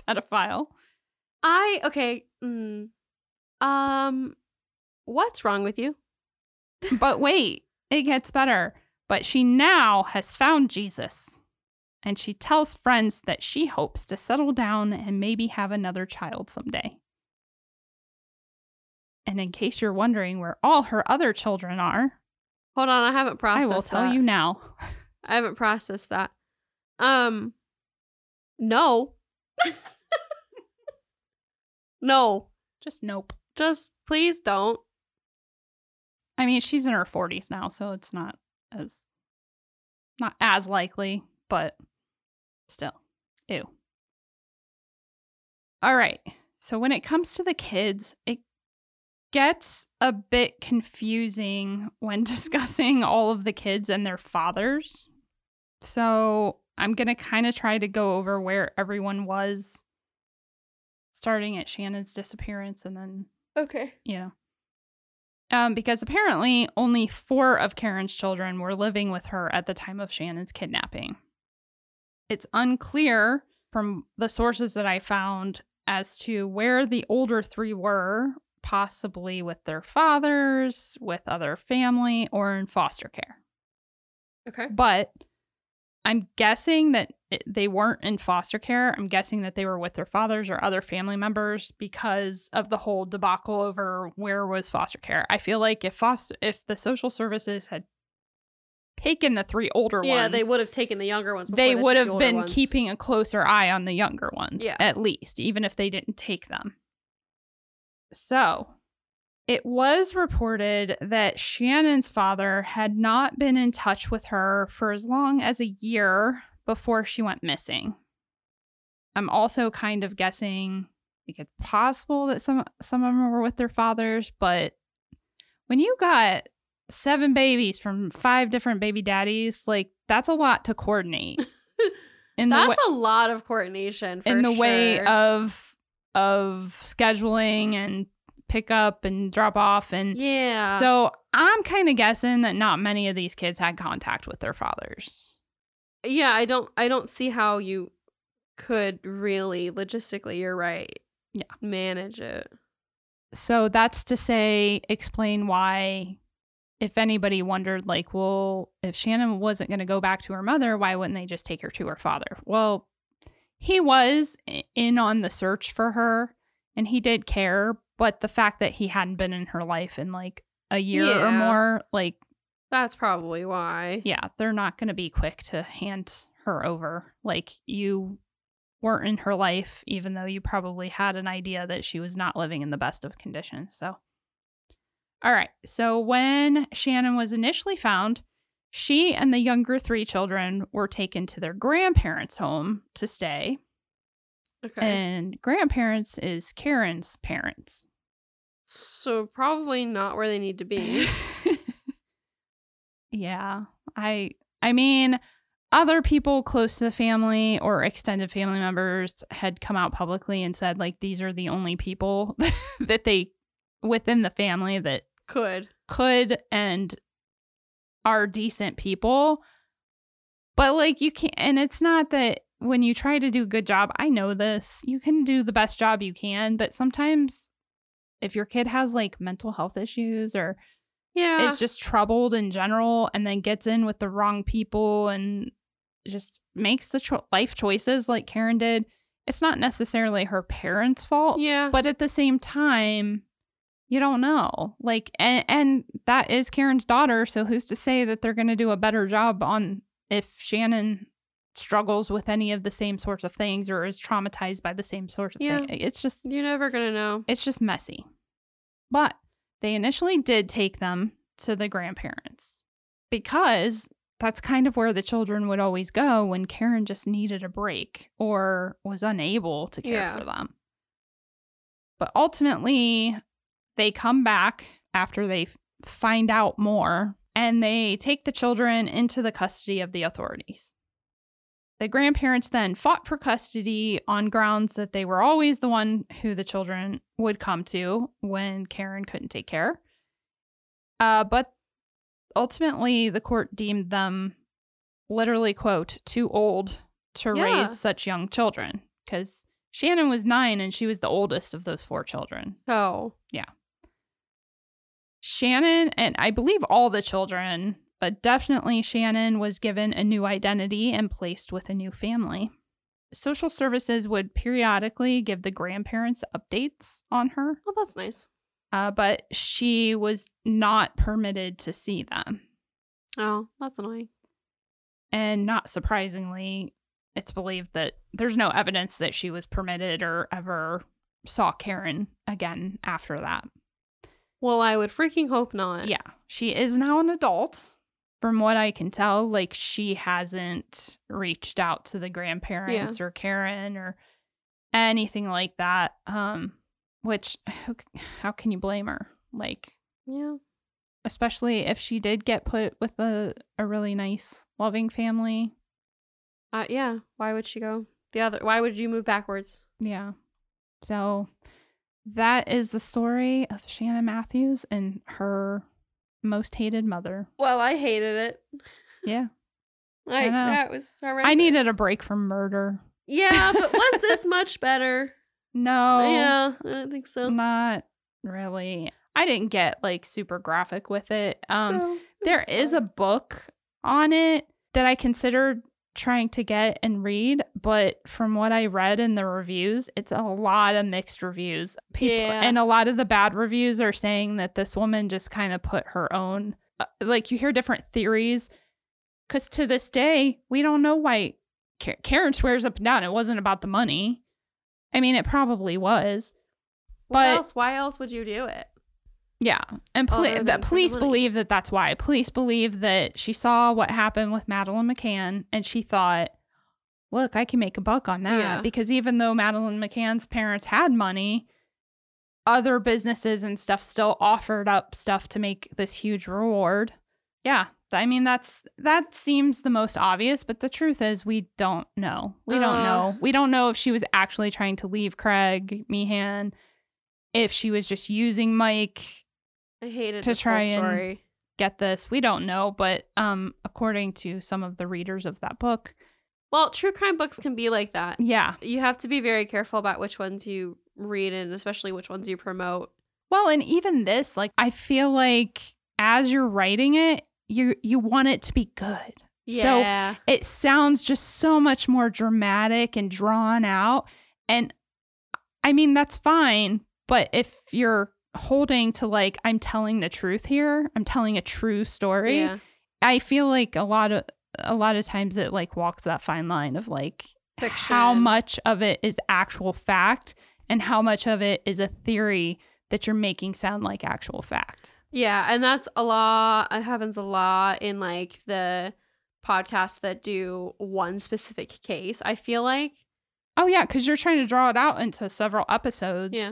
pedophile. What's wrong with you? But wait, it gets better. But she now has found Jesus, and she tells friends that she hopes to settle down and maybe have another child someday. And in case you're wondering where all her other children are... Hold on, I haven't processed that. I will tell you now. I haven't processed that. No. No. Just nope. Just please don't. I mean, she's in her 40s now, so it's not as likely, but still. Ew. All right. So when it comes to the kids, it gets a bit confusing when discussing all of the kids and their fathers. So I'm going to kind of try to go over where everyone was, starting at Shannon's disappearance and then... Okay. You know. Because apparently only 4 of Karen's children were living with her at the time of Shannon's kidnapping. It's unclear from the sources that I found as to where the older 3 were, possibly with their fathers, with other family, or in foster care. Okay. But I'm guessing that they weren't in foster care. I'm guessing that they were with their fathers or other family members because of the whole debacle over where was foster care. I feel like if the social services had taken the 3 older ones... Yeah, they would have taken the younger ones. They would have been keeping a closer eye on the younger ones, yeah. At least, even if they didn't take them. So... It was reported that Shannon's father had not been in touch with her for as long as a year before she went missing. I'm also kind of guessing, like, it's possible that some of them were with their fathers, but when you got 7 babies from 5 different baby daddies, like, that's a lot to coordinate. That's a lot of coordination, for sure. In the way of scheduling and pick up and drop off, and yeah, so I'm kind of guessing that not many of these kids had contact with their fathers. Yeah, I don't see how you could really logistically, you're right, yeah, manage it. So that's to say, explain why, if anybody wondered, like, well, if Shannon wasn't going to go back to her mother, why wouldn't they just take her to her father? Well, he was in on the search for her, and he did care. But the fact that he hadn't been in her life in, like, a year or more, like... That's probably why. Yeah, they're not going to be quick to hand her over. Like, you weren't in her life, even though you probably had an idea that she was not living in the best of conditions. So, all right. So when Shannon was initially found, she and the younger three children were taken to their grandparents' home to stay. Okay. And grandparents is Karen's parents. So probably not where they need to be. Yeah. I mean, other people close to the family or extended family members had come out publicly and said, like, these are the only people that they within the family that could and are decent people. But, like, you can't, and it's not that when you try to do a good job, I know this, you can do the best job you can, but sometimes if your kid has, like, mental health issues or is just troubled in general and then gets in with the wrong people and just makes the life choices like Karen did, it's not necessarily her parents' fault. Yeah. But at the same time, you don't know. Like, and that is Karen's daughter, so who's to say that they're going to do a better job on if Shannon struggles with any of the same sorts of things or is traumatized by the same sorts of things. It's just... You're never going to know. It's just messy. But they initially did take them to the grandparents because that's kind of where the children would always go when Karen just needed a break or was unable to care for them. But ultimately, they come back after they find out more, and they take the children into the custody of the authorities. The grandparents then fought for custody on grounds that they were always the one who the children would come to when Karen couldn't take care. But ultimately, the court deemed them literally, quote, too old to raise such young children, because Shannon was 9 and she was the oldest of those 4 children. Oh. Yeah. Shannon and I believe all the children, but definitely Shannon, was given a new identity and placed with a new family. Social services would periodically give the grandparents updates on her. Oh, that's nice. But she was not permitted to see them. Oh, that's annoying. And not surprisingly, it's believed that there's no evidence that she was permitted or ever saw Karen again after that. Well, I would freaking hope not. Yeah. She is now an adult. From what I can tell, like, she hasn't reached out to the grandparents or Karen or anything like that, which, how can you blame her? Like, especially if she did get put with a really nice, loving family. Why would she go the other? Why would you move backwards? Yeah. So that is the story of Shannon Matthews and her most hated mother. Well, I hated it. Yeah. I know. That was horrendous. I needed a break from murder. Yeah, but was this much better? No. Yeah, I don't think so. Not really. I didn't get, like, super graphic with it. No, there is a book on it that I considered trying to get and read, but from what I read in the reviews, it's a lot of mixed reviews. And a lot of the bad reviews are saying that this woman just kind of put her own, like, you hear different theories, because to this day we don't know why Karen swears up and down it wasn't about the money. I mean, it probably was, but why else would you do it? Yeah. And the police believe that that's why. Police believe that she saw what happened with Madeleine McCann and she thought, look, I can make a buck on that. Yeah. Because even though Madeleine McCann's parents had money, other businesses and stuff still offered up stuff to make this huge reward. Yeah. I mean, that seems the most obvious, but the truth is we don't know. We don't know. We don't know if she was actually trying to leave Craig Meehan, if she was just using Mike. I hated to try and get this. We don't know, but according to some of the readers of that book. Well, true crime books can be like that. Yeah. You have to be very careful about which ones you read and especially which ones you promote. Well, and even this, like, I feel like as you're writing it, you want it to be good. Yeah. So it sounds just so much more dramatic and drawn out. And I mean, that's fine. But if you're holding to, like, I'm telling the truth here, I'm telling a true story, I feel like a lot of a lot of times it like walks that fine line of like fiction. How much of it is actual fact and how much of it is a theory that you're making sound like actual fact. Yeah, and that's a lot. It happens a lot in like the podcasts that do one specific case, I feel like. Oh yeah, because you're trying to draw it out into several episodes. Yeah,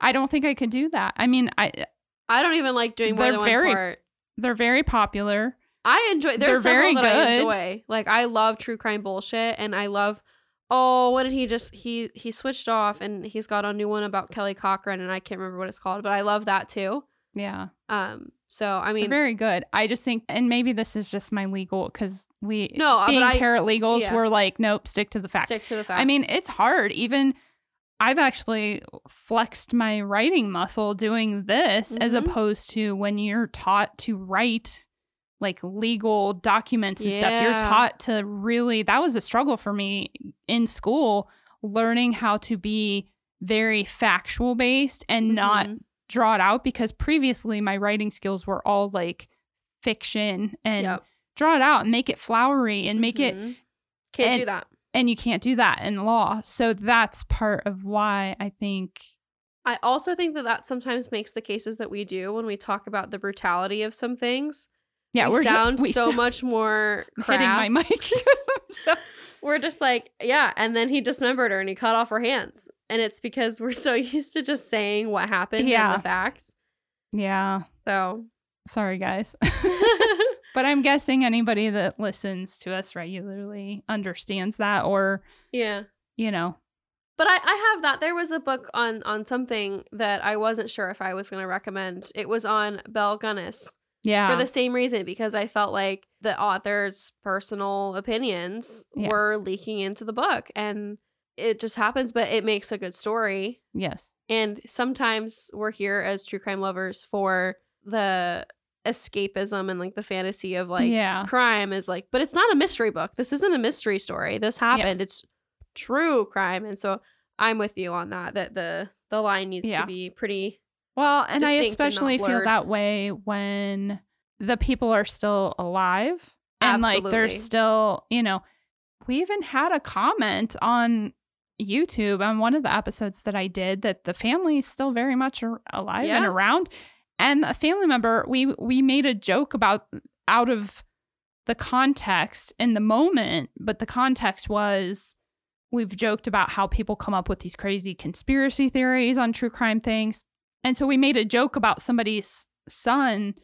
I don't think I could do that. I mean, I don't even like doing more than one part. They're very popular. I enjoy. There's several that I enjoy. Like I love true crime bullshit, and I love. Oh, what did he just? He switched off, and he's got a new one about Kelly Cochran, and I can't remember what it's called, but I love that too. Yeah. So I mean, they're very good. I just think, and maybe this is just my legal because we paralegals were like, nope, stick to the facts. Stick to the facts. I mean, it's hard. Even I've actually flexed my writing muscle doing this as opposed to when you're taught to write like legal documents and stuff. You're taught to really. That was a struggle for me in school, learning how to be very factual based and not draw it out, because previously my writing skills were all like fiction and draw it out and make it flowery and make it do that, and you can't do that in law. So that's part of why I think I also think that sometimes makes the cases that we do when we talk about the brutality of some things. Yeah, we sound much more crass. Hitting my mic. So we're just like, yeah, and then he dismembered her and he cut off her hands. And it's because we're so used to just saying what happened and the facts. Yeah. So. Sorry, guys. But I'm guessing anybody that listens to us regularly understands that or, you know. But I have that. There was a book on something that I wasn't sure if I was going to recommend. It was on Belle Gunness. Yeah. For the same reason, because I felt like the author's personal opinions were leaking into the book, and it just happens, but it makes a good story. Yes. And sometimes we're here as true crime lovers for the escapism and like the fantasy of like crime is like, but it's not a mystery book. This isn't a mystery story. This happened. It's true crime. And so I'm with you on that the line needs to be pretty. Well, and I especially feel that way when the people are still alive and like they're still, you know, we even had a comment on YouTube on one of the episodes that I did that the family is still very much alive and around. And a family member, we made a joke about out of the context in the moment, but the context was we've joked about how people come up with these crazy conspiracy theories on true crime things. And so we made a joke about somebody's son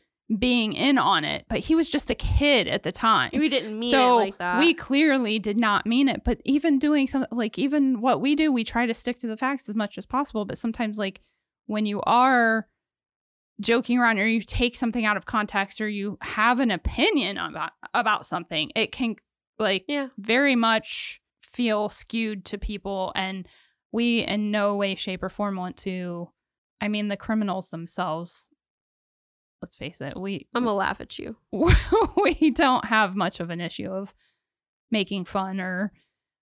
being in on it, but he was just a kid at the time. We didn't mean it like that. We clearly did not mean it. But even doing something like even what we do, we try to stick to the facts as much as possible. But sometimes like when you are joking around or you take something out of context or you have an opinion about something, it can like very much feel skewed to people. And we in no way, shape or form want to. I mean, the criminals themselves, let's face it, I'm going to laugh at you. We don't have much of an issue of making fun or...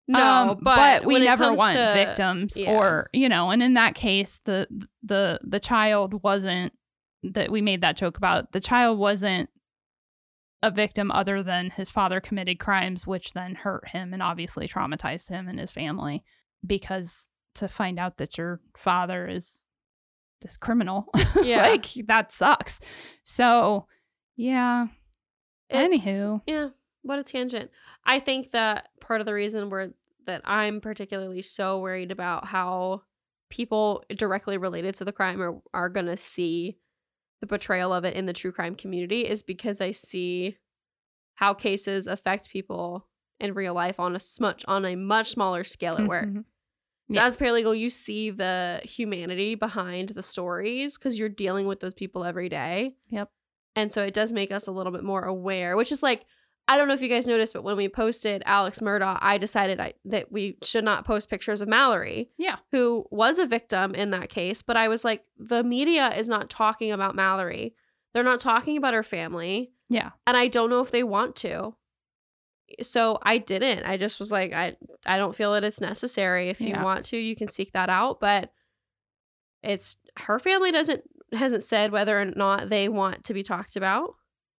No, but we never want victims or, you know, and in that case, the child wasn't, that we made that joke about, the child wasn't a victim other than his father committed crimes, which then hurt him and obviously traumatized him and his family, because to find out that your father is... this criminal. Yeah. Like that sucks. So yeah. Anywho. Yeah. What a tangent. I think that part of the reason that I'm particularly so worried about how people directly related to the crime are gonna see the portrayal of it in the true crime community is because I see how cases affect people in real life on a much smaller scale at work. So as a paralegal, you see the humanity behind the stories because you're dealing with those people every day. Yep. And so it does make us a little bit more aware, which is like, I don't know if you guys noticed, but when we posted Alex Murdaugh, I decided that we should not post pictures of Mallory, who was a victim in that case. But I was like, the media is not talking about Mallory. They're not talking about her family. Yeah. And I don't know if they want to. So I didn't. I just was like, I don't feel that it's necessary. If you want to, you can seek that out. But it's her family hasn't said whether or not they want to be talked about.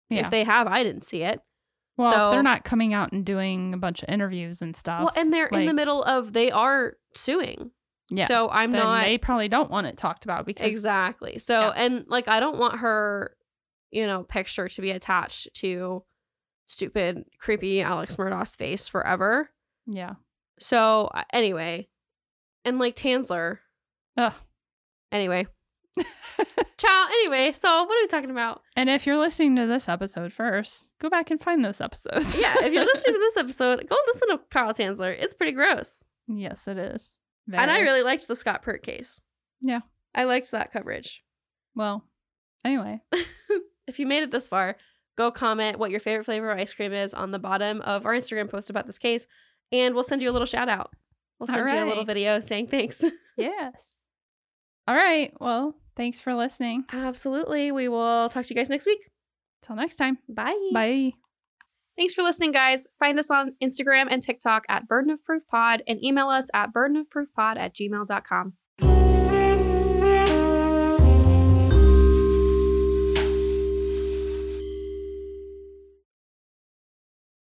Yeah. If they have, I didn't see it. Well, so, if they're not coming out and doing a bunch of interviews and stuff. Well, and they're in the middle of, they are suing. Yeah. So I'm not. They probably don't want it talked about because. Exactly. So, yeah. And like, I don't want her, you know, picture to be attached to stupid, creepy Alex Murdoch's face forever. Yeah. So anyway, and like Tansler. Ugh. Anyway. Child. Anyway, so what are we talking about? And if you're listening to this episode first, go back and find those episodes. Yeah, if you're listening to this episode, go listen to Kyle Tansler. It's pretty gross. Yes, it is. Very. And I really liked the Scott Pert case. Yeah. I liked that coverage. Well, anyway. If you made it this far, go comment what your favorite flavor of ice cream is on the bottom of our Instagram post about this case, and we'll send you a little shout out. We'll send you a little video saying thanks. Yes. All right. Well, thanks for listening. Absolutely. We will talk to you guys next week. Till next time. Bye. Bye. Thanks for listening, guys. Find us on Instagram and TikTok at Burden of Proof Pod and email us at burdenofproofpod@gmail.com.